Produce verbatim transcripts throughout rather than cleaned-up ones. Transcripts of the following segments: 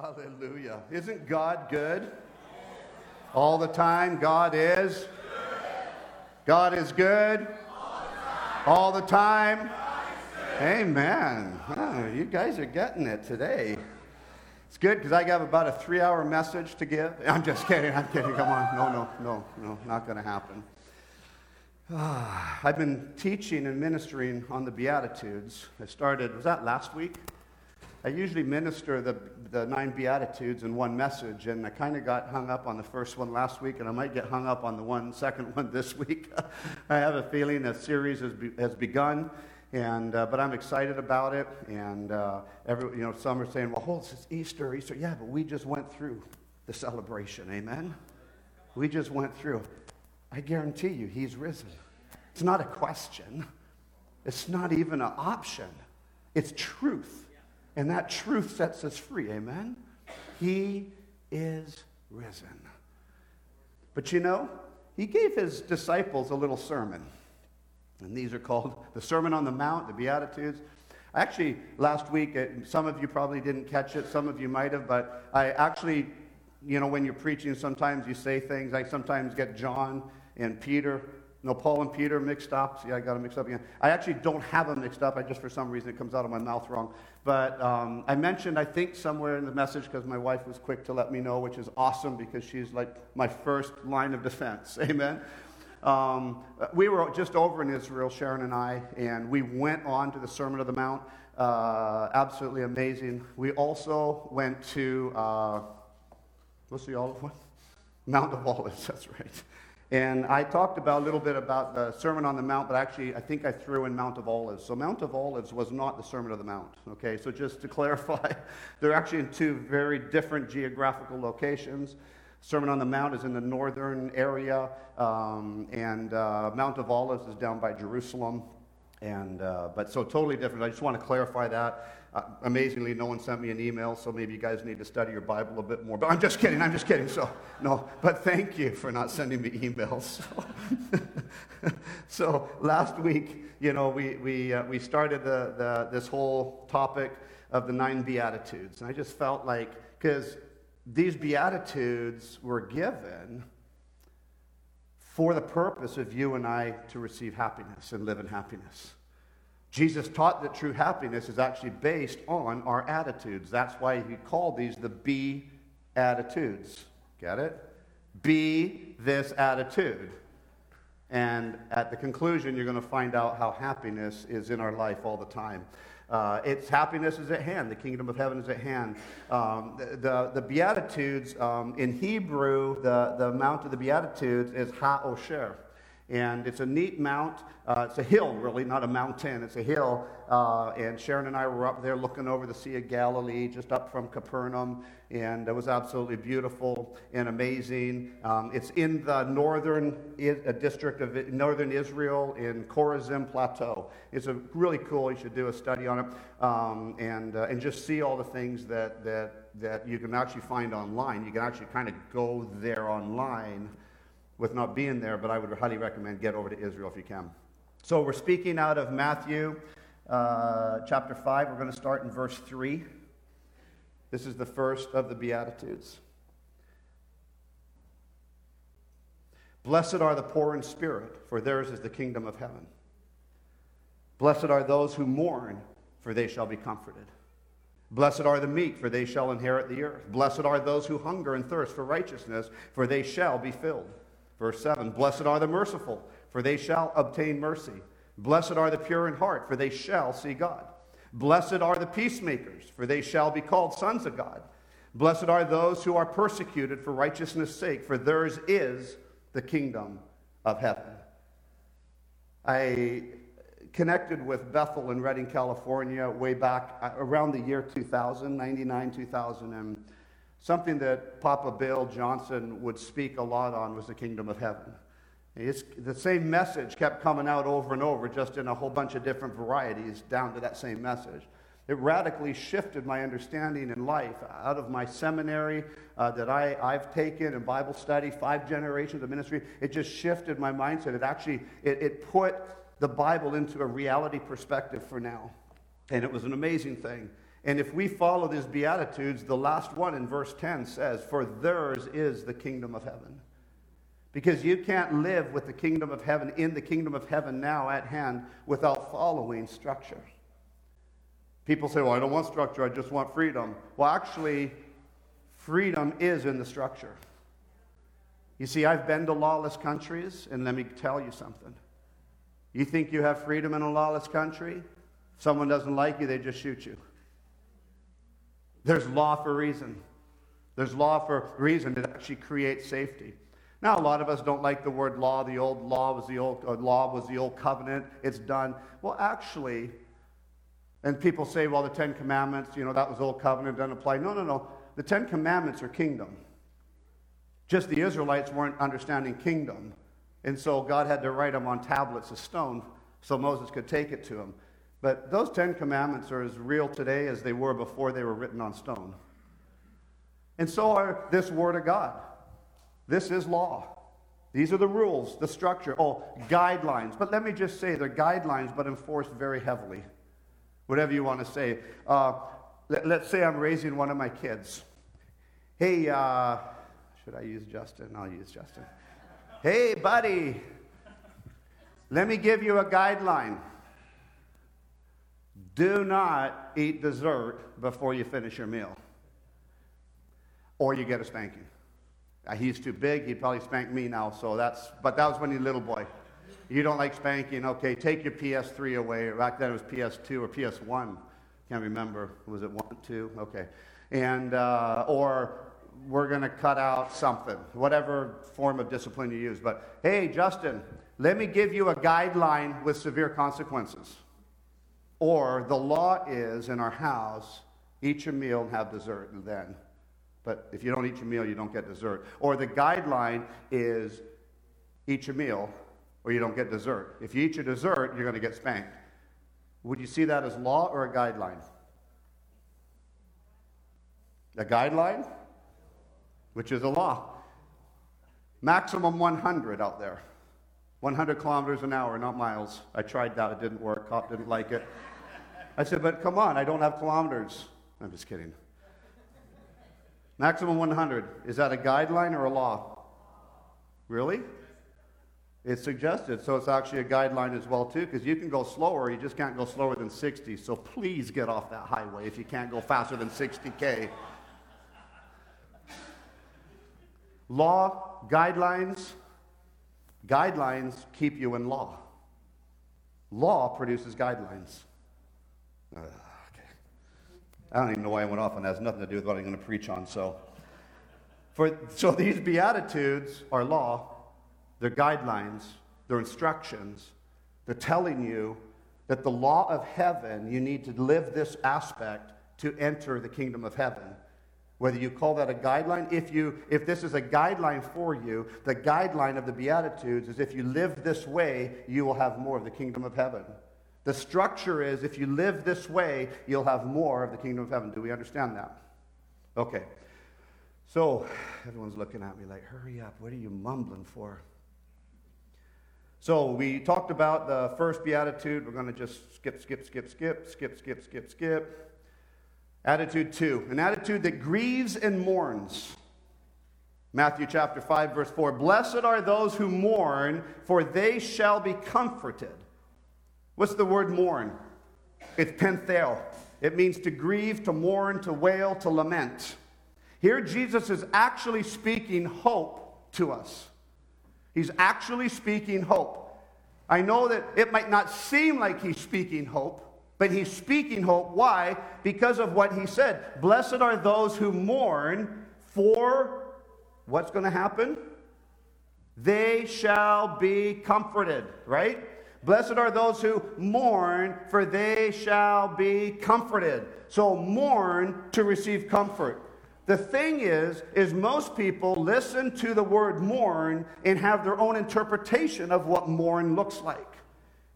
Hallelujah. Isn't God good? All the time, God is good. God is good. All the time. Amen. Oh, you guys are getting it today. It's good because I got about a three-hour message to give. I'm just kidding. I'm kidding. Come on. No, no, no, no. Not going to happen. Oh, I've been teaching and ministering on the Beatitudes. I started, was that last week? I usually minister the, the nine Beatitudes in one message, and I kind of got hung up on the first one last week, and I might get hung up on the one second one this week. I have a feeling the series has, be, has begun, and uh, but I'm excited about it. And uh, every you know, some are saying, "Well, hold, it's Easter, Easter." Yeah, but we just went through the celebration. Amen. We just went through. I guarantee you, He's risen. It's not a question. It's not even an option. It's truth. And that truth sets us free, amen? He is risen. But you know, He gave His disciples a little sermon. And these are called the Sermon on the Mount, the Beatitudes. Actually, last week, some of you probably didn't catch it, some of you might have, but I actually, you know, when you're preaching, sometimes you say things. I sometimes get John and Peter, no, Paul and Peter mixed up. See, I got them mixed up again. I actually don't have them mixed up. I just, for some reason, it comes out of my mouth wrong. But um, I mentioned, I think, somewhere in the message, because my wife was quick to let me know, which is awesome, because she's like my first line of defense. Amen? Um, we were just over in Israel, Sharon and I, and we went on to the Sermon on the Mount. Uh, absolutely amazing. We also went to, uh, what's the olive one? Mount of Olives, that's right. And I talked about a little bit about the Sermon on the Mount, but actually I think I threw in Mount of Olives. So Mount of Olives was not the Sermon on the Mount, okay? So just to clarify, they're actually in two very different geographical locations. Sermon on the Mount is in the northern area, um, and uh, Mount of Olives is down by Jerusalem. And uh, but so totally different. I just want to clarify that. Uh, amazingly, no one sent me an email, so maybe you guys need to study your Bible a bit more. But I'm just kidding, I'm just kidding. So, no, but thank you for not sending me emails. So, so last week, you know, we we uh, we started the, the this whole topic of the nine Beatitudes. And I just felt like, because these Beatitudes were given for the purpose of you and I to receive happiness and live in happiness. Jesus taught that true happiness is actually based on our attitudes. That's why He called these the be attitudes. Get it? Be this attitude. And at the conclusion, you're going to find out how happiness is in our life all the time. Uh, it's happiness is at hand. The kingdom of heaven is at hand. Um, the, the the Beatitudes, um, in Hebrew, the, the Mount of the Beatitudes is Ha-Osher. And it's a neat mount. Uh, it's a hill, really, not a mountain. It's a hill. Uh, and Sharon and I were up there looking over the Sea of Galilee, just up from Capernaum. And it was absolutely beautiful and amazing. Um, it's in the northern I- district of northern Israel in Korazim Plateau. It's a really cool. You should do a study on it, um, and uh, and just see all the things that that that you can actually find online. You can actually kind of go there online. With not being there, but I would highly recommend get over to Israel if you can. So we're speaking out of Matthew uh, chapter five. We're going to start in verse three. This is the first of the Beatitudes. Blessed are the poor in spirit, for theirs is the kingdom of heaven. Blessed are those who mourn, for they shall be comforted. Blessed are the meek, for they shall inherit the earth. Blessed are those who hunger and thirst for righteousness, for they shall be filled. Verse seven, blessed are the merciful, for they shall obtain mercy. Blessed are the pure in heart, for they shall see God. Blessed are the peacemakers, for they shall be called sons of God. Blessed are those who are persecuted for righteousness' sake, for theirs is the kingdom of heaven. I connected with Bethel in Redding, California, way back around the year two thousand, ninety-nine, two thousand, and something that Papa Bill Johnson would speak a lot on was the kingdom of heaven. It's the same message kept coming out over and over, just in a whole bunch of different varieties down to that same message. It radically shifted my understanding in life. Out of my seminary uh, that I, I've taken in Bible study, five generations of ministry, it just shifted my mindset. It actually, it, it put the Bible into a reality perspective for now. And it was an amazing thing. And if we follow these Beatitudes, the last one in verse ten says, for theirs is the kingdom of heaven. Because you can't live with the kingdom of heaven, in the kingdom of heaven now at hand, without following structure. People say, well, I don't want structure, I just want freedom. Well, actually, freedom is in the structure. You see, I've been to lawless countries, and let me tell you something. You think you have freedom in a lawless country? If someone doesn't like you, they just shoot you. There's law for reason. There's law for reason. It actually creates safety. Now, a lot of us don't like the word law. The old law was the old uh, law was the old covenant. It's done. Well, actually, and people say, well, the Ten Commandments, you know, that was old covenant, doesn't apply. No, no, no. The Ten Commandments are kingdom. Just the Israelites weren't understanding kingdom. And so God had to write them on tablets of stone so Moses could take it to them. But those Ten Commandments are as real today as they were before they were written on stone. And so are this Word of God. This is law. These are the rules, the structure, oh, guidelines. But let me just say, they're guidelines, but enforced very heavily. Whatever you want to say. Uh, let, let's say I'm raising one of my kids. Hey, uh, should I use Justin? I'll use Justin. Hey, buddy, let me give you a guideline. Do not eat dessert before you finish your meal, or you get a spanking. Uh, he's too big. He'd probably spank me now. So that's. But that was when he's a little boy. You don't like spanking? Okay, take your P S three away. Back then it was P S two or P S one. Can't remember. Was it one, two? Okay, and uh, or we're going to cut out something, whatever form of discipline you use. But hey, Justin, let me give you a guideline with severe consequences. Or the law is in our house, eat your meal and have dessert and then. But if you don't eat your meal, you don't get dessert. Or the guideline is eat your meal or you don't get dessert. If you eat your dessert, you're going to get spanked. Would you see that as law or a guideline? A guideline, which is a law. Maximum one hundred out there. one hundred kilometers an hour, not miles. I tried that. It didn't work. Cop didn't like it. I said, but come on, I don't have kilometers. I'm just kidding. Maximum one hundred. Is that a guideline or a law? Really? It's suggested. So it's actually a guideline as well, too, because you can go slower. You just can't go slower than sixty. So please get off that highway if you can't go faster than sixty K. Law, guidelines, guidelines keep you in law. Law produces guidelines. Uh, okay. I don't even know why I went off on that. It has nothing to do with what I'm going to preach on. So, for so these Beatitudes are law, they're guidelines, they're instructions. They're telling you that the law of heaven, you need to live this aspect to enter the kingdom of heaven. Whether you call that a guideline, if you, if this is a guideline for you, the guideline of the Beatitudes is if you live this way, you will have more of the kingdom of heaven. The structure is if you live this way, you'll have more of the kingdom of heaven. Do we understand that? Okay. So everyone's looking at me like, hurry up. What are you mumbling for? So we talked about the first Beatitude. We're going to just skip, skip, skip, skip, skip, skip, skip, skip. Attitude two, an attitude that grieves and mourns. Matthew chapter five, verse four, blessed are those who mourn, for they shall be comforted. What's the word mourn? It's pentheo. It means to grieve, to mourn, to wail, to lament. Here Jesus is actually speaking hope to us. He's actually speaking hope. I know that it might not seem like he's speaking hope, but he's speaking hope. Why? Because of what he said. Blessed are those who mourn, for what's going to happen? They shall be comforted, right? Blessed are those who mourn, for they shall be comforted. So mourn to receive comfort. The thing is, is most people listen to the word mourn and have their own interpretation of what mourn looks like.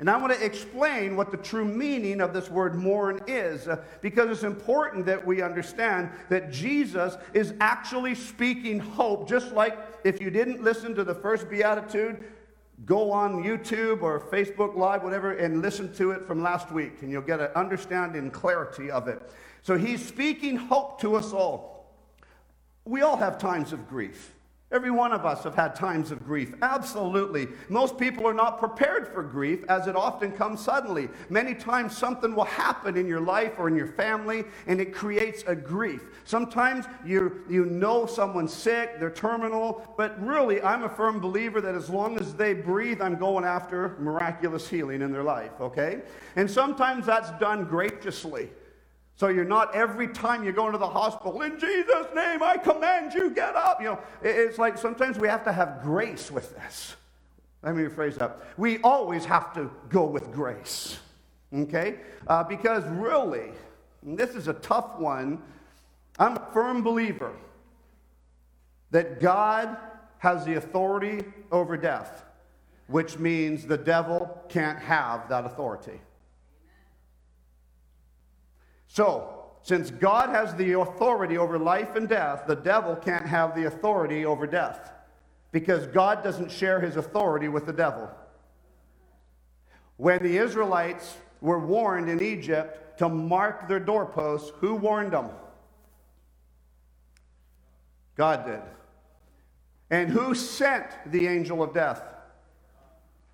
And I want to explain what the true meaning of this word mourn is, uh, because it's important that we understand that Jesus is actually speaking hope, just like if you didn't listen to the first Beatitude, go on YouTube or Facebook Live, whatever, and listen to it from last week, and you'll get an understanding, clarity of it. So he's speaking hope to us all. We all have times of grief. Every one of us have had times of grief. Absolutely. Most people are not prepared for grief, as it often comes suddenly. Many times something will happen in your life or in your family, and it creates a grief. Sometimes you you know someone's sick, they're terminal, but really I'm a firm believer that as long as they breathe, I'm going after miraculous healing in their life, okay? And sometimes that's done graciously. So you're not every time you're going to the hospital, in Jesus' name, I command you, get up. You know, it's like sometimes we have to have grace with this. Let me rephrase that. We always have to go with grace, okay? Uh, because really, and this is a tough one. I'm a firm believer that God has the authority over death, which means the devil can't have that authority. So, since God has the authority over life and death, the devil can't have the authority over death, because God doesn't share his authority with the devil. When the Israelites were warned in Egypt to mark their doorposts, who warned them? God did. And who sent the angel of death?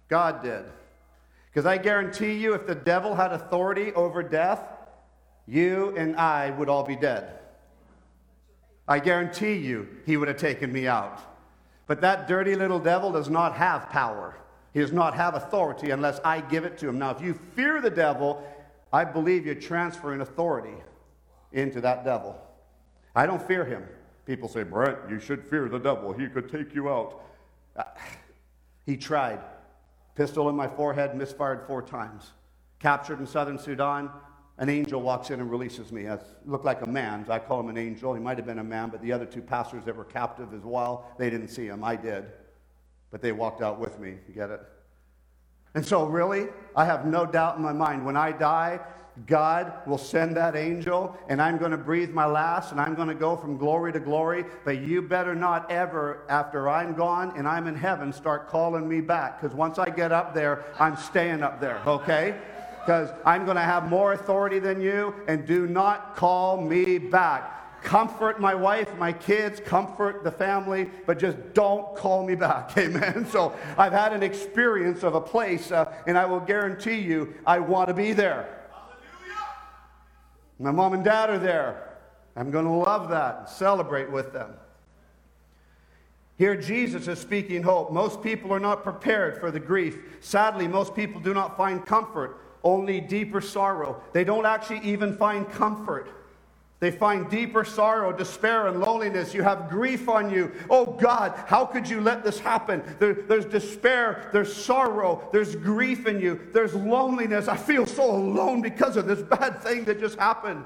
God did. Because I guarantee you, if the devil had authority over death, you and I would all be dead. I guarantee you, he would have taken me out. But that dirty little devil does not have power. He does not have authority unless I give it to him. Now, if you fear the devil, I believe you're transferring authority into that devil. I don't fear him. People say, Brent, you should fear the devil. He could take you out. Uh, he tried. Pistol in my forehead, misfired four times. Captured in southern Sudan. An angel walks in and releases me. I look like a man. I call him an angel. He might have been a man, but the other two pastors that were captive as well, they didn't see him. I did. But they walked out with me. You get it? And so really, I have no doubt in my mind, when I die, God will send that angel, and I'm going to breathe my last, and I'm going to go from glory to glory. But you better not ever, after I'm gone and I'm in heaven, start calling me back. Because once I get up there, I'm staying up there, okay? Because I'm going to have more authority than you, and do not call me back. Comfort my wife, my kids, comfort the family, but just don't call me back, amen? So I've had an experience of a place, uh, and I will guarantee you, I want to be there. Hallelujah. My mom and dad are there. I'm going to love that and celebrate with them. Here Jesus is speaking hope. Most people are not prepared for the grief. Sadly, most people do not find comfort. Only deeper sorrow. They don't actually even find comfort. They find deeper sorrow, despair, and loneliness. You have grief on you. Oh God, how could you let this happen? There, there's despair, there's sorrow, there's grief in you, there's loneliness. I feel so alone because of this bad thing that just happened.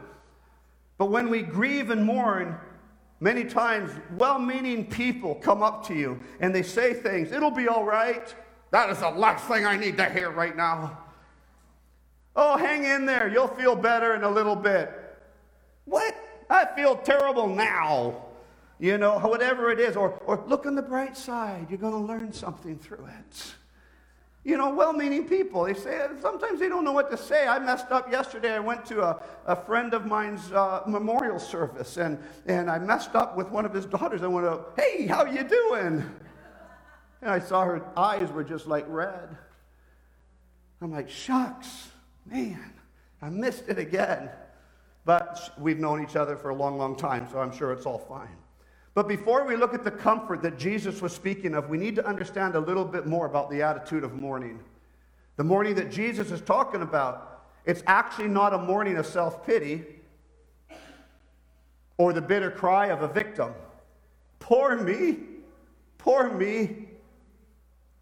But when we grieve and mourn, many times well-meaning people come up to you and they say things, it'll be all right. That is the last thing I need to hear right now. Oh, hang in there. You'll feel better in a little bit. What? I feel terrible now. You know, whatever it is. Or, or look on the bright side. You're going to learn something through it. You know, well-meaning people. They say, sometimes they don't know what to say. I messed up yesterday. I went to a, a friend of mine's uh, memorial service. And, and I messed up with one of his daughters. I went, up, hey, how you doing? And I saw her eyes were just like red. I'm like, shucks. Man, I missed it again. But we've known each other for a long, long time, so I'm sure it's all fine. But before we look at the comfort that Jesus was speaking of, we need to understand a little bit more about the attitude of mourning. The mourning that Jesus is talking about, it's actually not a mourning of self-pity or the bitter cry of a victim. Poor me. Poor me.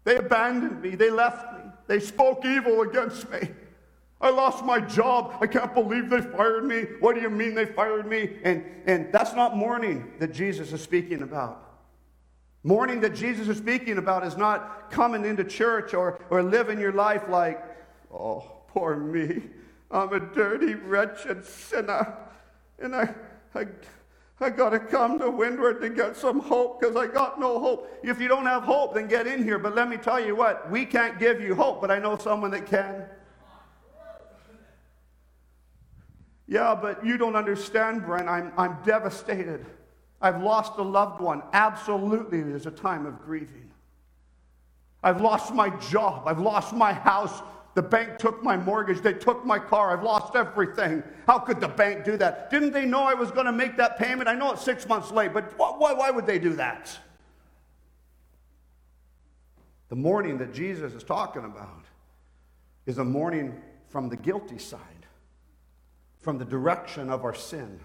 They abandoned me. They left me. They spoke evil against me. I lost my job. I can't believe they fired me. What do you mean they fired me? And and that's not mourning that Jesus is speaking about. Mourning that Jesus is speaking about is not coming into church or, or living your life like, oh, poor me. I'm a dirty, wretched sinner. And I, I I got to come to Windward to get some hope because I got no hope. If you don't have hope, then get in here. But let me tell you what, we can't give you hope, but I know someone that can. Yeah, but you don't understand, Brent. I'm, I'm devastated. I've lost a loved one. Absolutely, there's a time of grieving. I've lost my job. I've lost my house. The bank took my mortgage. They took my car. I've lost everything. How could the bank do that? Didn't they know I was going to make that payment? I know it's six months late, but why, why would they do that? The mourning that Jesus is talking about is a mourning from the guilty side, from the direction of our sin.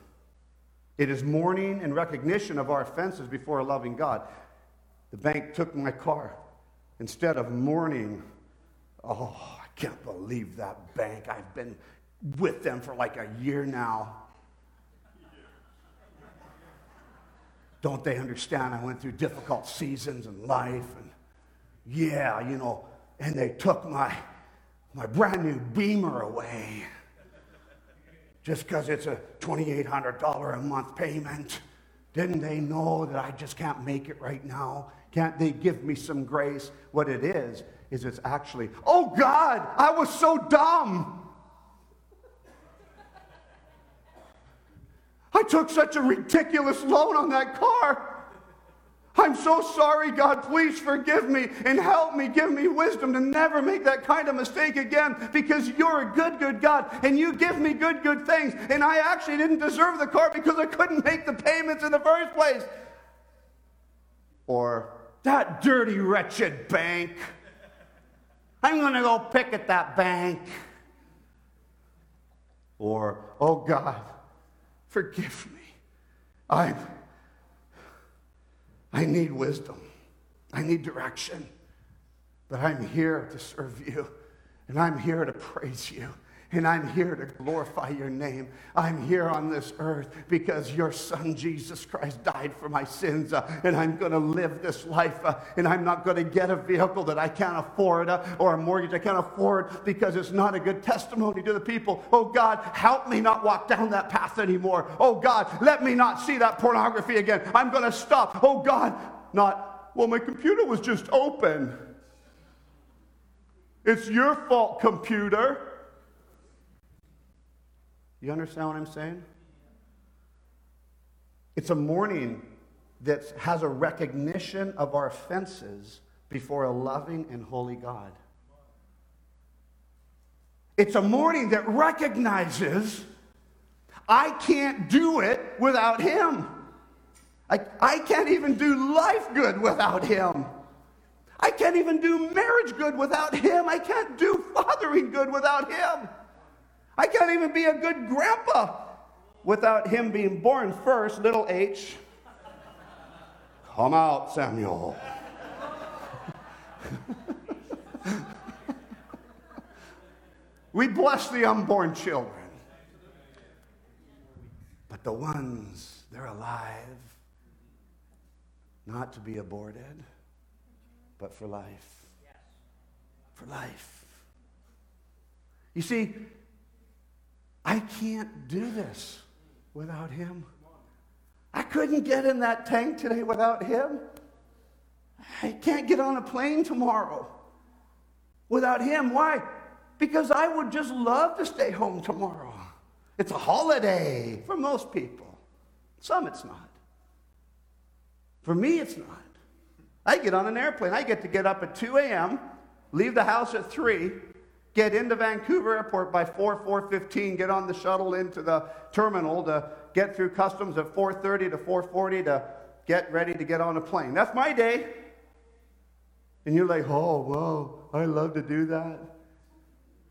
It is mourning and recognition of our offenses before a loving God. The bank took my car. Instead of mourning, oh, I can't believe that bank. I've been with them for like a year now. Don't they understand? I went through difficult seasons in life, and yeah, you know, and they took my my brand new Beamer away just because it's a twenty-eight hundred dollars a month payment. Didn't they know that I just can't make it right now? Can't they give me some grace? What it is, is it's actually, oh God, I was so dumb. I took such a ridiculous loan on that car. I'm so sorry, God, please forgive me and help me, give me wisdom to never make that kind of mistake again, because you're a good, good God, and you give me good, good things, and I actually didn't deserve the car because I couldn't make the payments in the first place. Or, that dirty, wretched bank. I'm going to go picket that bank. Or, oh God, forgive me. I I need wisdom. I need direction. But I'm here to serve you. And I'm here to praise you. And I'm here to glorify your name. I'm here on this earth because your son, Jesus Christ, died for my sins. Uh, and I'm going to live this life. Uh, and I'm not going to get a vehicle that I can't afford uh, or a mortgage I can't afford because it's not a good testimony to the people. Oh, God, help me not walk down that path anymore. Oh, God, let me not see that pornography again. I'm going to stop. Oh, God, not, well, my computer was just open. It's your fault, computer. You understand what I'm saying? It's a mourning that has a recognition of our offenses before a loving and holy God. It's a mourning that recognizes I can't do it without him. I, I can't even do life good without him. I can't even do marriage good without him. I can't do fathering good without him. I can't even be a good grandpa without him being born first, little H. Come out, Samuel. We bless the unborn children. But the ones, they're alive, not to be aborted, but for life. For life. You see, I can't do this without him. I couldn't get in that tank today without him. I can't get on a plane tomorrow without him. Why? Because I would just love to stay home tomorrow. It's a holiday for most people. Some it's not. For me, it's not. I get on an airplane. I get to get up at two a.m., leave the house at three, get into Vancouver Airport by four, four fifteen, get on the shuttle into the terminal to get through customs at four thirty to four forty to get ready to get on a plane. That's my day. And you're like, oh, whoa, I love to do that.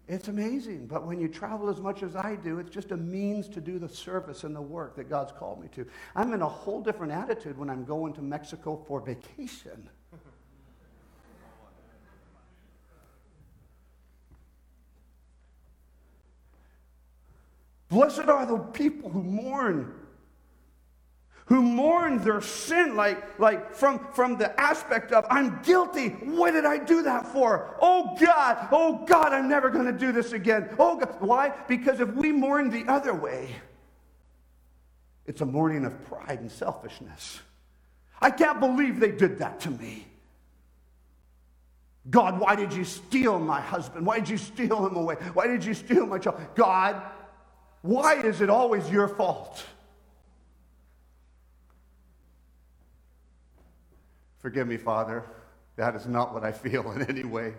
It's amazing. But when you travel as much as I do, it's just a means to do the service and the work that God's called me to. I'm in a whole different attitude when I'm going to Mexico for vacation. Blessed are the people who mourn, who mourn their sin, like, like from, from the aspect of, I'm guilty, what did I do that for? Oh God, oh God, I'm never going to do this again. Oh God. Why? Because if we mourn the other way, It's a morning of pride and selfishness. I can't believe they did that to me. God, why did you steal my husband? Why did you steal him away? Why did you steal my child? God, why is it always your fault? Forgive me, Father. That is not what I feel in any way.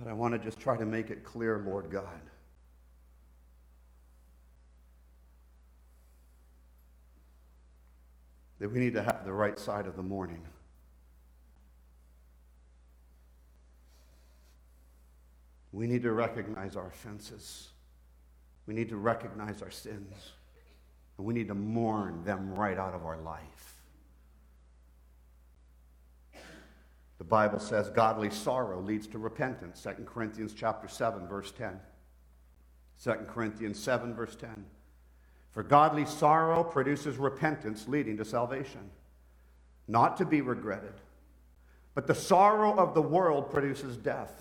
But I want to just try to make it clear, Lord God. That we need to have the right side of the morning. We need to recognize our offenses. We need to recognize our sins. And we need to mourn them right out of our life. The Bible says godly sorrow leads to repentance. Second Corinthians chapter seven, verse ten. Second Corinthians seven, verse ten. For godly sorrow produces repentance leading to salvation, not to be regretted. But the sorrow of the world produces death.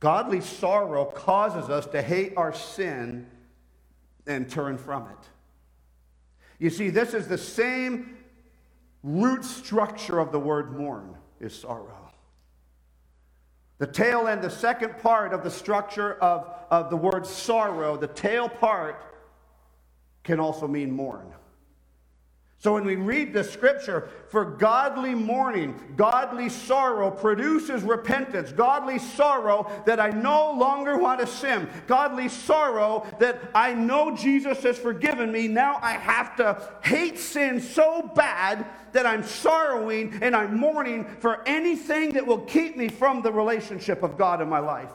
Godly sorrow causes us to hate our sin and turn from it. You see, this is the same root structure of the word mourn, is sorrow. The tail end, the second part of the structure of, of the word sorrow, the tail part can also mean mourn. So when we read the scripture, for godly mourning, godly sorrow produces repentance. Godly sorrow that I no longer want to sin. Godly sorrow that I know Jesus has forgiven me. Now I have to hate sin so bad that I'm sorrowing and I'm mourning for anything that will keep me from the relationship of God in my life.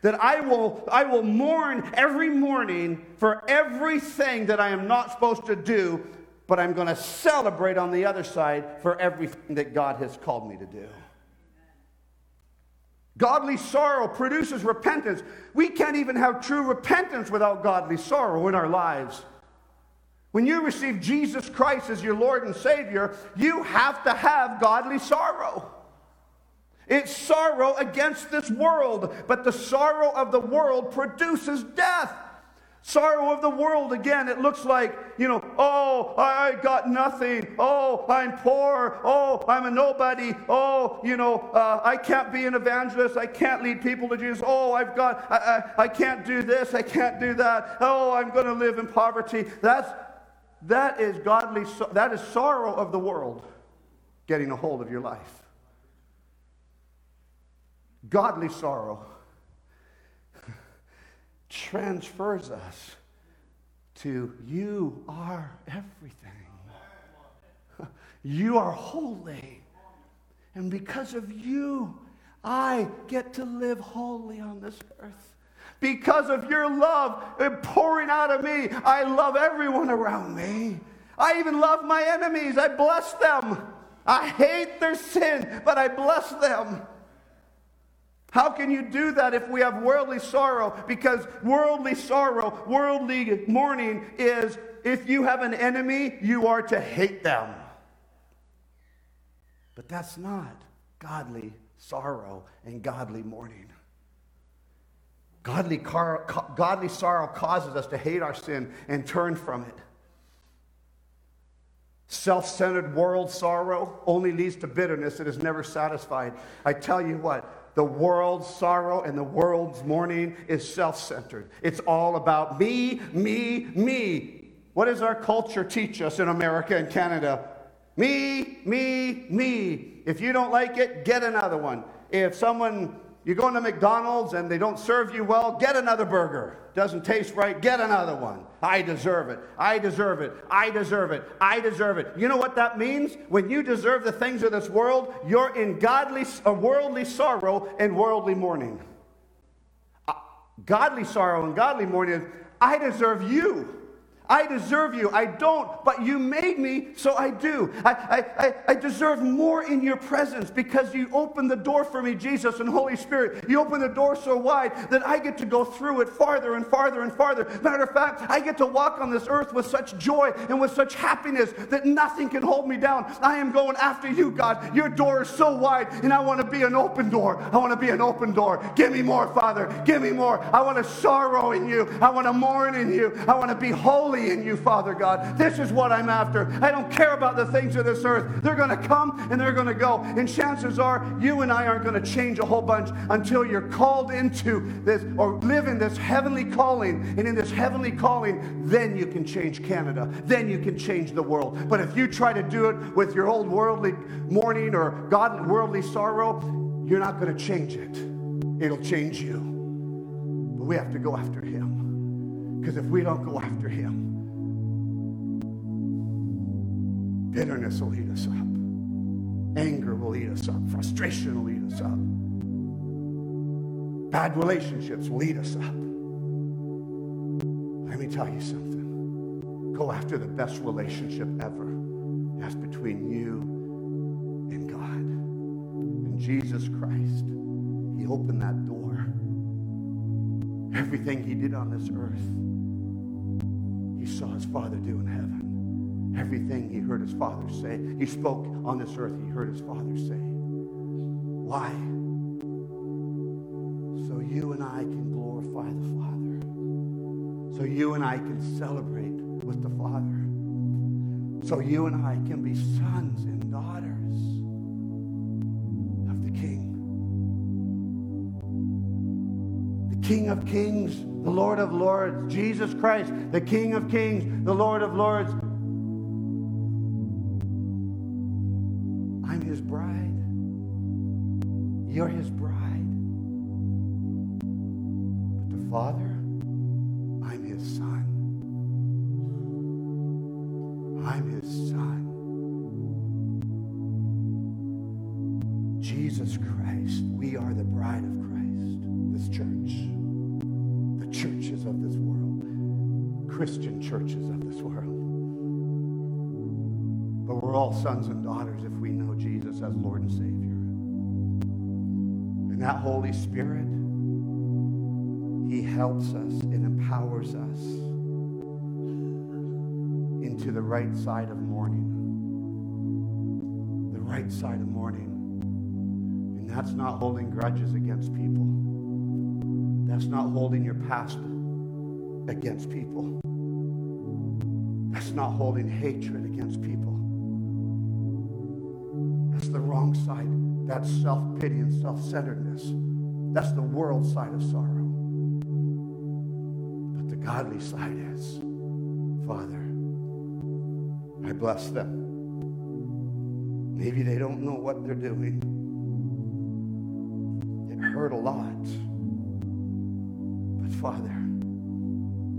That I will, I will mourn every morning for everything that I am not supposed to do, but I'm going to celebrate on the other side for everything that God has called me to do. Godly sorrow produces repentance. We can't even have true repentance without godly sorrow in our lives. When you receive Jesus Christ as your Lord and Savior, you have to have godly sorrow. It's sorrow against this world, but the sorrow of the world produces death. Sorrow of the world, again, it looks like, you know, oh, I got nothing. Oh, I'm poor. Oh, I'm a nobody. Oh, you know, uh, I can't be an evangelist. I can't lead people to Jesus. Oh, I've got, I, I, I can't do this. I can't do that. Oh, I'm going to live in poverty. That's, that is godly, that is sorrow of the world getting a hold of your life. Godly sorrow transfers us to you are everything. You are holy. And because of you, I get to live holy on this earth. Because of your love pouring out of me, I love everyone around me. I even love my enemies. I bless them. I hate their sin, but I bless them. How can you do that if we have worldly sorrow? Because worldly sorrow, worldly mourning is, if you have an enemy, you are to hate them. But that's not godly sorrow and godly mourning. Godly, car, co- godly sorrow causes us to hate our sin and turn from it. Self-centered world sorrow only leads to bitterness that is never satisfied. I tell you what. The world's sorrow and the world's mourning is self-centered. It's all about me, me, me. What does our culture teach us in America and Canada? Me, me, me. If you don't like it, get another one. If someone, you go into McDonald's and they don't serve you well, get another burger. Doesn't taste right, get another one. I deserve it. I deserve it. I deserve it. I deserve it. You know what that means? When you deserve the things of this world, you're in godly, uh, worldly sorrow and worldly mourning. Uh, godly sorrow and godly mourning is, I deserve you. I deserve you. I don't, but you made me, so I do. I, I, I deserve more in your presence because you opened the door for me, Jesus and Holy Spirit. You opened the door so wide that I get to go through it farther and farther and farther. Matter of fact, I get to walk on this earth with such joy and with such happiness that nothing can hold me down. I am going after you, God. Your door is so wide, and I want to be an open door. I want to be an open door. Give me more, Father. Give me more. I want to sorrow in you. I want to mourn in you. I want to be holy in you, Father God. This is what I'm after. I don't care about the things of this earth. They're going to come and they're going to go. And chances are you and I aren't going to change a whole bunch until you're called into this or live in this heavenly calling. And in this heavenly calling, then you can change Canada. Then you can change the world. But if you try to do it with your old worldly mourning or godly worldly sorrow, you're not going to change it. It'll change you. But we have to go after him. Because if we don't go after him, bitterness will eat us up. Anger will eat us up. Frustration will eat us up. Bad relationships will eat us up. Let me tell you something. Go after the best relationship ever. That's between you and God. And Jesus Christ, he opened that door. Everything he did on this earth, he saw his Father do in heaven. Everything he heard his Father say, he spoke on this earth, he heard his Father say. Why? So you and I can glorify the Father. So you and I can celebrate with the Father. So you and I can be sons and daughters of the King. The King of Kings, the Lord of Lords, Jesus Christ, the King of Kings, the Lord of Lords. His bride. You're his bride. But the Father, I'm his son. I'm his son. Jesus Christ, we are the bride of Christ, this church. The churches of this world. Christian churches of this world. But we're all sons and daughters if we know Jesus as Lord and Savior. And that Holy Spirit, he helps us and empowers us into the right side of mourning. The right side of mourning. And that's not holding grudges against people. That's not holding your past against people. That's not holding hatred against people. That's the wrong side. That's self-pity and self-centeredness. That's the world side of sorrow. But the godly side is, Father, I bless them. Maybe they don't know what they're doing. It hurt a lot. But Father,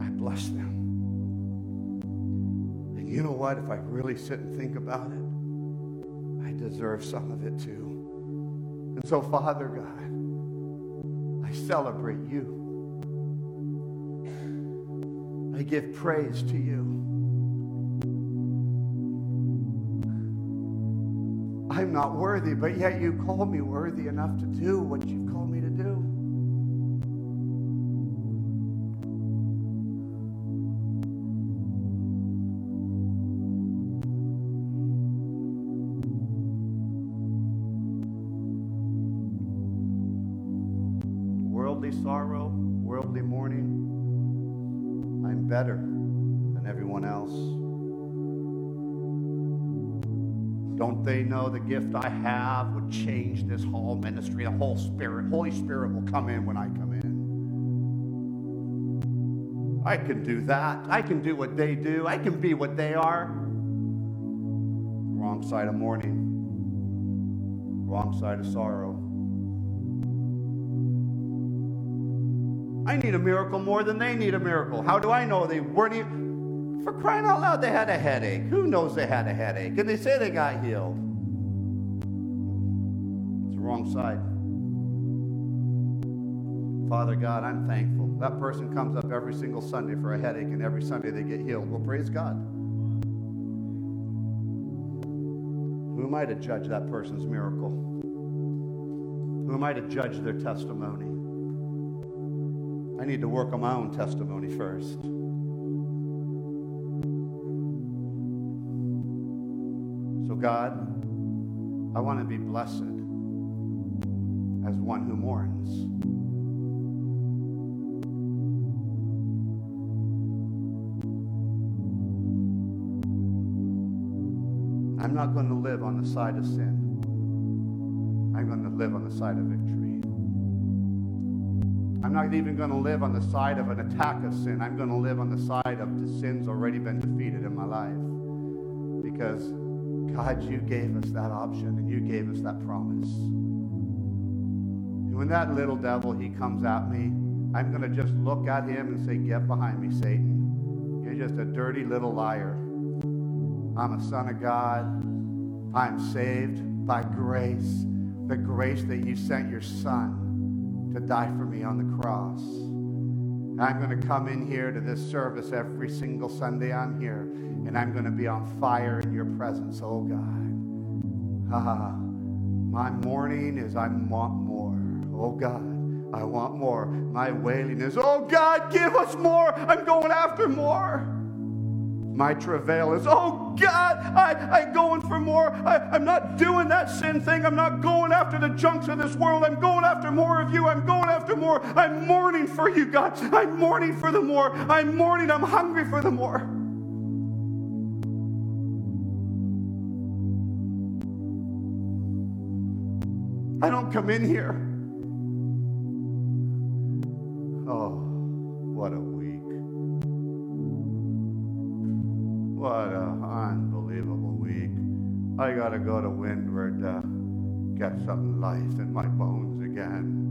I bless them. And you know what? If I really sit and think about it, deserve some of it too. And so, Father God, I celebrate you. I give praise to you. I'm not worthy, but yet you call me worthy enough to do what you've called me to do. Sorrow, worldly mourning, I'm better than everyone else. Don't they know the gift I have would change this whole ministry? The whole Spirit, Holy Spirit will come in when I come in. I can do that. I can do what they do. I can be what they are. Wrong side of mourning. Wrong side of sorrow. I need a miracle more than they need a miracle. How do I know they weren't even, for crying out loud, they had a headache. Who knows they had a headache? And they say they got healed. It's the wrong side. Father God, I'm thankful. That person comes up every single Sunday for a headache, and every Sunday they get healed. Well, praise God. Who am I to judge that person's miracle? Who am I to judge their testimony? I need to work on my own testimony first. So God, I want to be blessed as one who mourns. I'm not going to live on the side of sin. I'm going to live on the side of victory. I'm not even going to live on the side of an attack of sin. I'm going to live on the side of the sin's already been defeated in my life. Because, God, you gave us that option and you gave us that promise. And when that little devil, he comes at me, I'm going to just look at him and say, get behind me, Satan. You're just a dirty little liar. I'm a son of God. I'm saved by grace, the grace that you sent your son to die for me on the cross. And I'm going to come in here to this service every single Sunday I'm here, and I'm going to be on fire in your presence, oh God. Ah, my mourning is I want more, oh God. I want more. My wailing is, oh God, give us more. I'm going after more. My travail is, oh God, I, I'm going for more. I, I'm not doing that sin thing. I'm not going after the junks of this world. I'm going after more of you. I'm going after more. I'm mourning for you, God. I'm mourning for the more. I'm mourning. I'm hungry for the more. I don't come in here. Oh, what a What an unbelievable week. I got to go to Windward to get some life in my bones again.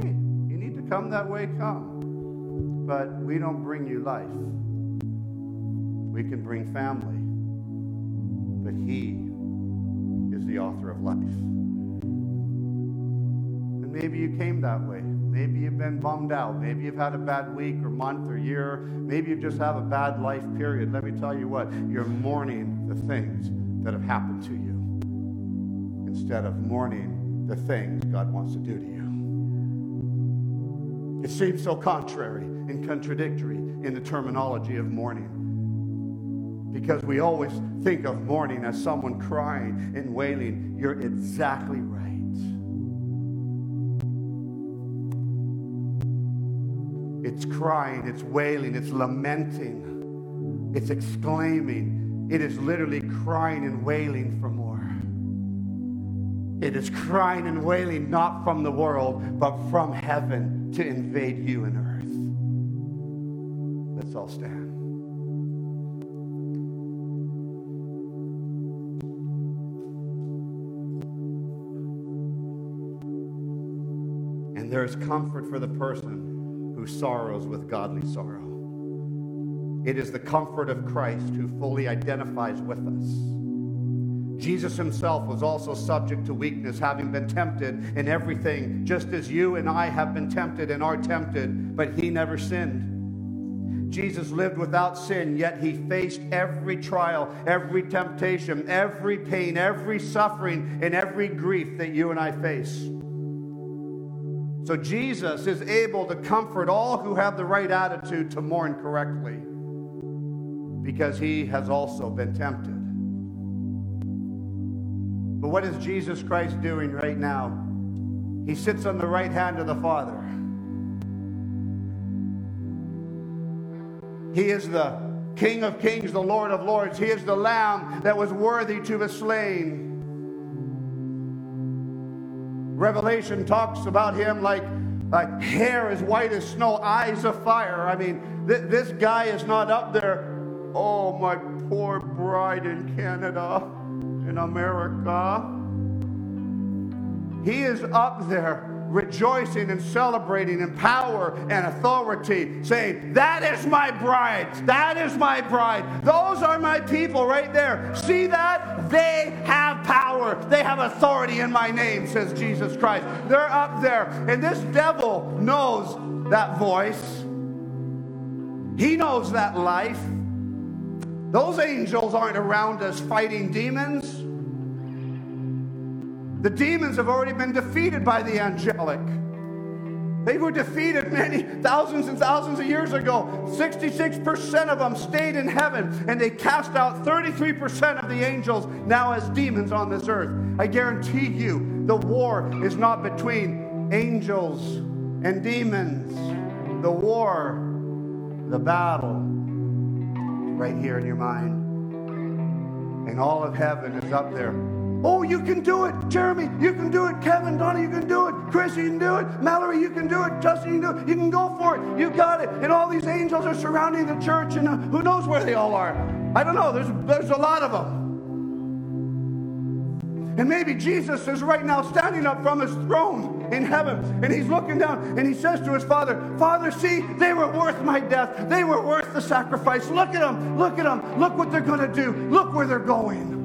Hey, you need to come that way, come. But we don't bring you life. We can bring family. But he is the author of life. And maybe you came that way. Maybe you've been bummed out. Maybe you've had a bad week or month or year. Maybe you just have a bad life period. Let me tell you what, you're mourning the things that have happened to you instead of mourning the things God wants to do to you. It seems so contrary and contradictory in the terminology of mourning, because we always think of mourning as someone crying and wailing. You're exactly right. It's crying, it's wailing, it's lamenting, it's exclaiming. It is literally crying and wailing for more. It is crying and wailing not from the world, but from heaven to invade you and earth. Let's all stand. And there is comfort for the person who sorrows with godly sorrow. It is the comfort of Christ who fully identifies with us. Jesus himself was also subject to weakness, having been tempted in everything, just as you and I have been tempted and are tempted, but he never sinned. Jesus lived without sin, yet he faced every trial, every temptation, every pain, every suffering, and every grief that you and I face. So Jesus is able to comfort all who have the right attitude to mourn correctly, because he has also been tempted. But what is Jesus Christ doing right now? He sits on the right hand of the Father. He is the King of Kings, the Lord of Lords. He is the Lamb that was worthy to be slain. Revelation talks about him like, like hair as white as snow, eyes of fire. I mean, th- this guy is not up there. Oh, my poor bride in Canada, in America. He is up there rejoicing and celebrating in power and authority, saying, that is my bride, that is my bride, those are my people right there. See that? They have power, they have authority in my name, says Jesus Christ. They're up there, and this devil knows that voice. He knows that life. Those angels aren't around us fighting demons. The demons have already been defeated by the angelic. They were defeated many thousands and thousands of years ago. sixty-six percent of them stayed in heaven, and they cast out thirty-three percent of the angels now as demons on this earth. I guarantee you, the war is not between angels and demons. The war, the battle, right here in your mind. And all of heaven is up there. Oh, you can do it, Jeremy, you can do it, Kevin, Donna, you can do it, Chris, you can do it, Mallory, you can do it, Justin, you can do it, you can go for it, you got it. And all these angels are surrounding the church, and who knows where they all are. I don't know, there's, there's a lot of them. And maybe Jesus is right now standing up from his throne in heaven, and he's looking down, and he says to his father, Father, see, they were worth my death, they were worth the sacrifice, look at them, look at them, look what they're going to do, look where they're going.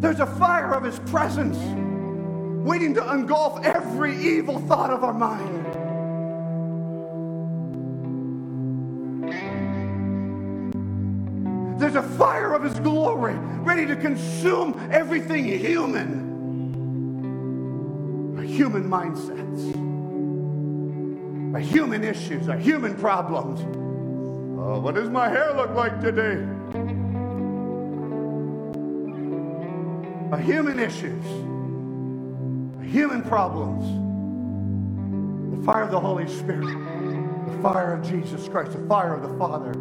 There's a fire of his presence waiting to engulf every evil thought of our mind. There's a fire of his glory ready to consume everything human. Our human mindsets, our human issues, our human problems. Uh, what does my hair look like today? Our human issues, our human problems, the fire of the Holy Spirit, the fire of Jesus Christ, the fire of the Father.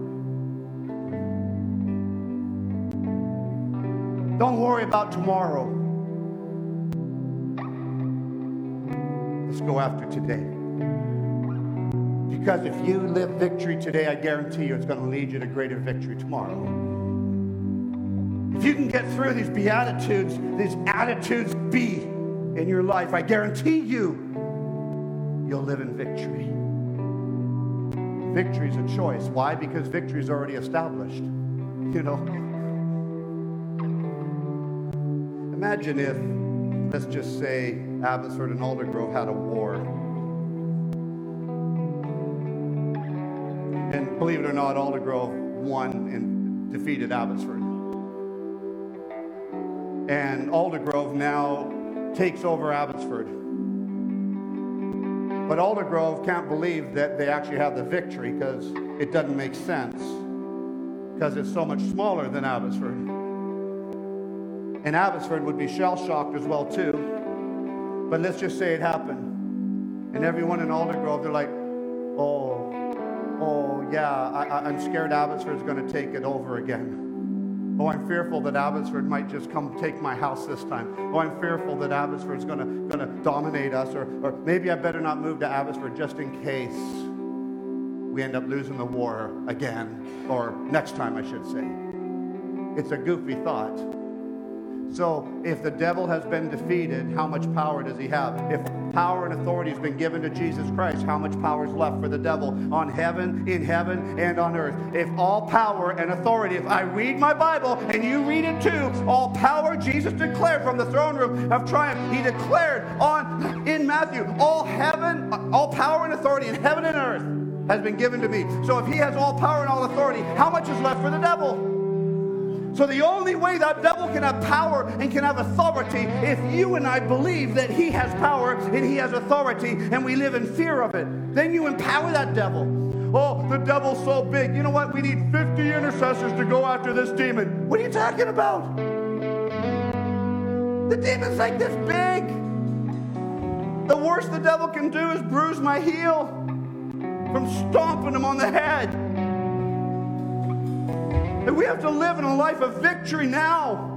Don't worry about tomorrow. Let's go after today. Because if you live victory today, I guarantee you it's going to lead you to greater victory tomorrow. If you can get through these Beatitudes, these attitudes be in your life, I guarantee you, you'll live in victory. Victory is a choice. Why? Because victory is already established. You know? Imagine if, let's just say, Abbotsford and Aldergrove had a war. And believe it or not, Aldergrove won and defeated Abbotsford. And Aldergrove now takes over Abbotsford. But Aldergrove can't believe that they actually have the victory because it doesn't make sense because it's so much smaller than Abbotsford. And Abbotsford would be shell-shocked as well too. But let's just say it happened. And everyone in Aldergrove, they're like, oh, oh yeah, I, I'm scared Abbotsford's going to take it over again. Oh, I'm fearful that Abbotsford might just come take my house this time. Oh, I'm fearful that Abbotsford's gonna gonna dominate us, or, or maybe I better not move to Abbotsford just in case we end up losing the war again, or next time I should say. It's a goofy thought. So if the devil has been defeated, how much power does he have? If power and authority has been given to Jesus Christ, how much power is left for the devil on heaven, in heaven, and on earth? If all power and authority, if I read my Bible and you read it too, all power Jesus declared from the throne room of triumph. He declared on in Matthew, all heaven, all power and authority in heaven and earth has been given to me. So if he has all power and all authority, how much is left for the devil? So the only way that devil can have power and can have authority, if you and I believe that he has power and he has authority and we live in fear of it, then you empower that devil. Oh, the devil's so big. You know what? We need fifty intercessors to go after this demon. What are you talking about? The demon's like this big. The worst the devil can do is bruise my heel from stomping him on the head. And we have to live in a life of victory now.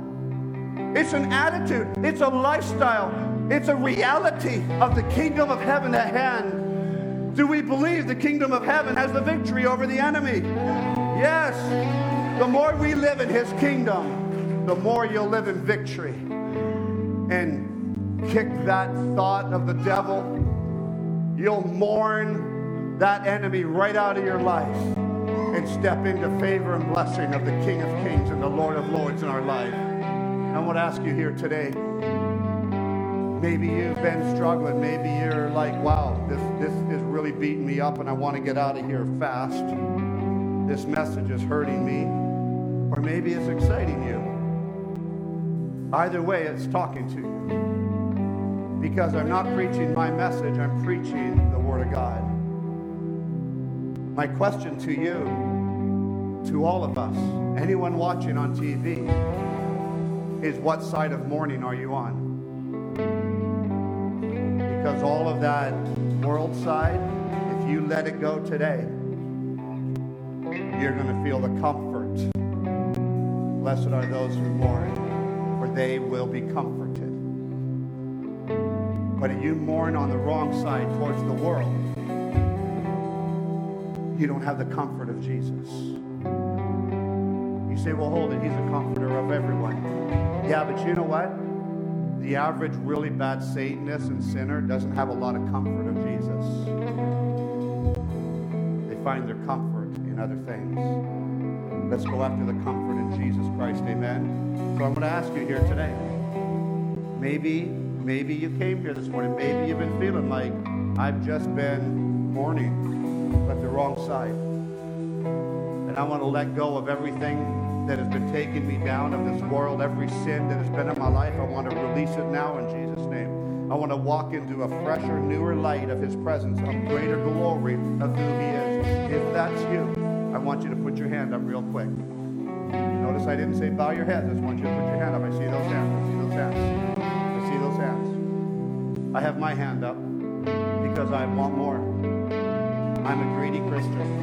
It's an attitude. It's a lifestyle. It's a reality of the kingdom of heaven at hand. Do we believe the kingdom of heaven has the victory over the enemy? Yes. The more we live in His kingdom, the more you'll live in victory. And kick that thought of the devil. You'll mourn that enemy right out of your life and step into favor and blessing of the King of Kings and the Lord of Lords in our life. I want to ask you here today, maybe you've been struggling. Maybe you're like, wow, this, this is really beating me up and I want to get out of here fast. This message is hurting me. Or maybe it's exciting you. Either way, it's talking to you. Because I'm not preaching my message, I'm preaching the Word of God. My question to you, to all of us, anyone watching on T V, is what side of mourning are you on? Because all of that world side, if you let it go today, you're going to feel the comfort. Blessed are those who mourn, for they will be comforted. But if you mourn on the wrong side towards the world, you don't have the comfort of Jesus. You say, well, hold it, He's a comforter of everyone. Yeah, but you know what? The average really bad Satanist and sinner doesn't have a lot of comfort of Jesus. They find their comfort in other things. Let's go after the comfort in Jesus Christ. Amen. So I'm going to ask you here today. Maybe, maybe you came here this morning. Maybe you've been feeling like I've just been mourning, but the wrong side. And I want to let go of everything that has been taking me down of this world, every sin that has been in my life. I want to release it now in Jesus' name. I want to walk into a fresher, newer light of His presence, a greater glory of who He is. If that's you, I want you to put your hand up real quick. Notice I didn't say bow your head. I just want you to put your hand up. I see those hands. I see those hands. I see those hands. I have my hand up because I want more. I'm a greedy Christian.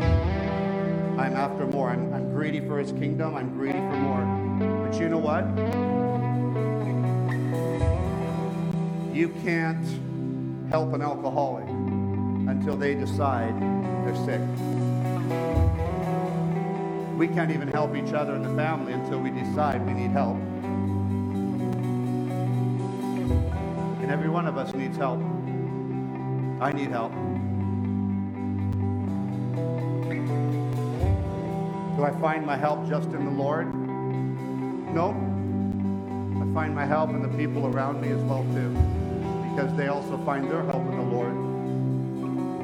I'm after more. I'm, I'm greedy for His kingdom. I'm greedy for more. But you know what? You can't help an alcoholic until they decide they're sick. We can't even help each other in the family until we decide we need help. And every one of us needs help. I need help. Do I find my help just in the Lord? No. I find my help in the people around me as well too, because they also find their help in the Lord.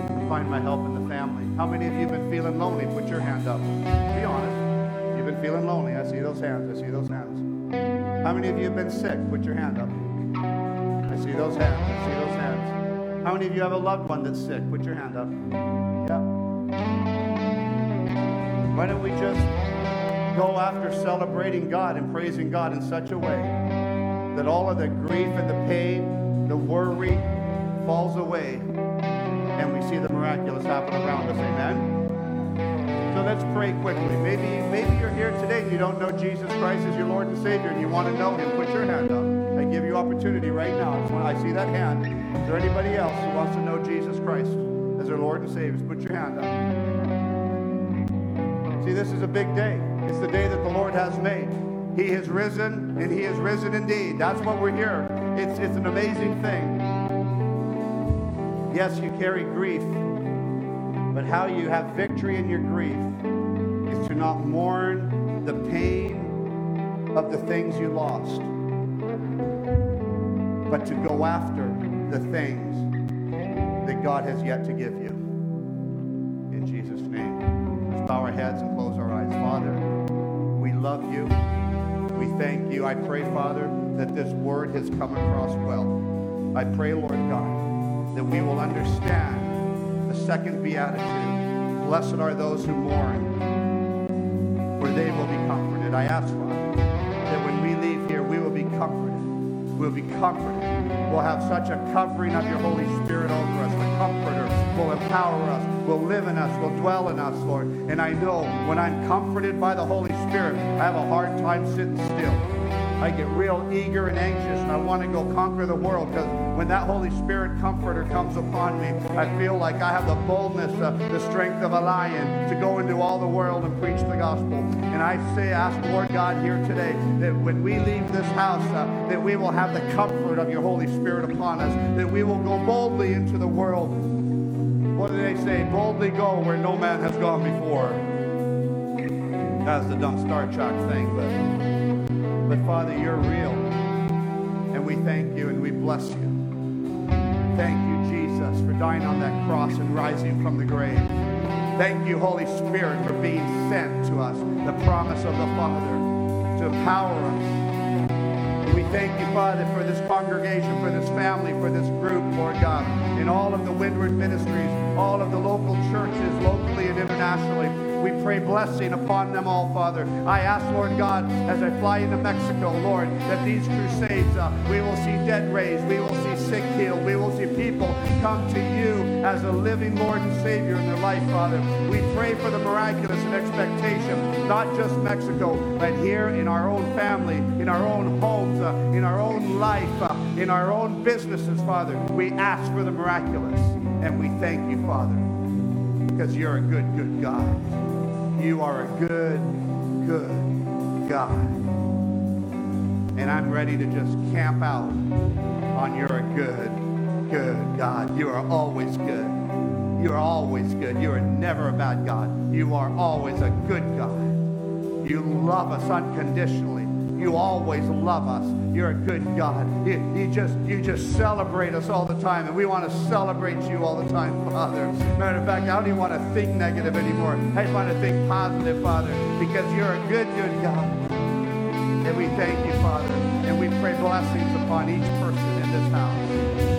I find my help in the family. How many of you have been feeling lonely? Put your hand up. Be honest. You've been feeling lonely. I see those hands. I see those hands. How many of you have been sick? Put your hand up. I see those hands. I see those hands. How many of you have a loved one that's sick? Put your hand up. Yeah. Why don't we just go after celebrating God and praising God in such a way that all of the grief and the pain, the worry falls away, and we see the miraculous happen around us. Amen. So let's pray quickly. Maybe maybe you're here today and you don't know Jesus Christ as your Lord and Savior, and you want to know Him. Put your hand up. I give you opportunity right now. I see that hand. Is there anybody else who wants to know Jesus Christ as their Lord and Savior? Put your hand up. See, this is a big day. It's the day that the Lord has made. He has risen, and He has risen indeed. That's what we're here. It's it's an amazing thing. Yes, you carry grief, but how you have victory in your grief is to not mourn the pain of the things you lost, but to go after the things that God has yet to give you. In Jesus' name, let's bow our heads and close our eyes. Father, we love You. We thank You. I pray, Father, that this word has come across well. I pray, Lord God, that we will understand the second Beatitude. Blessed are those who mourn, for they will be comforted. I ask, Father, that when we leave here, we will be comforted. We'll be comforted. We'll have such a covering of Your Holy Spirit over us. The Comforter will empower us, will live in us, will dwell in us, Lord. And I know when I'm comforted by the Holy Spirit, I have a hard time sitting still. I get real eager and anxious, and I want to go conquer the world, because when that Holy Spirit comforter comes upon me, I feel like I have the boldness, uh, the strength of a lion to go into all the world and preach the gospel. And I say, ask Lord God here today that when we leave this house, uh, that we will have the comfort of your Holy Spirit upon us, that we will go boldly into the world. What do they say? Boldly go where no man has gone before. That's the dumb Star Trek thing, but, but Father, you're real, and we thank you and we bless you. Thank you, Jesus, for dying on that cross and rising from the grave. Thank you, Holy Spirit, for being sent to us, the promise of the Father, to empower us. We thank you, Father, for this congregation, for this family, for this group, Lord God, and all of the Windward Ministries, all of the local churches, locally and internationally. We pray blessing upon them all, Father. I ask, Lord God, as I fly into Mexico, Lord, that these crusades, uh, we will see dead raised, we will see sick healed, we will see people come to you as a living Lord and Savior in their life, Father. We pray for the miraculous and expectation, not just Mexico, but here in our own family, in our own homes, uh, in our own life, uh, in our own businesses, Father. We ask for the miraculous, and we thank you, Father, because you're a good, good God. You are a good, good God. And I'm ready to just camp out on you're a good, good God. You are always good. You are always good. You are never a bad God. You are always a good God. You love us unconditionally. You always love us. You're a good God. You, you just you just celebrate us all the time, and we want to celebrate you all the time, Father. Matter of fact, I don't even want to think negative anymore. I just want to think positive, Father, because you're a good, good God. And we thank you, Father, and we pray blessings upon each person in this house.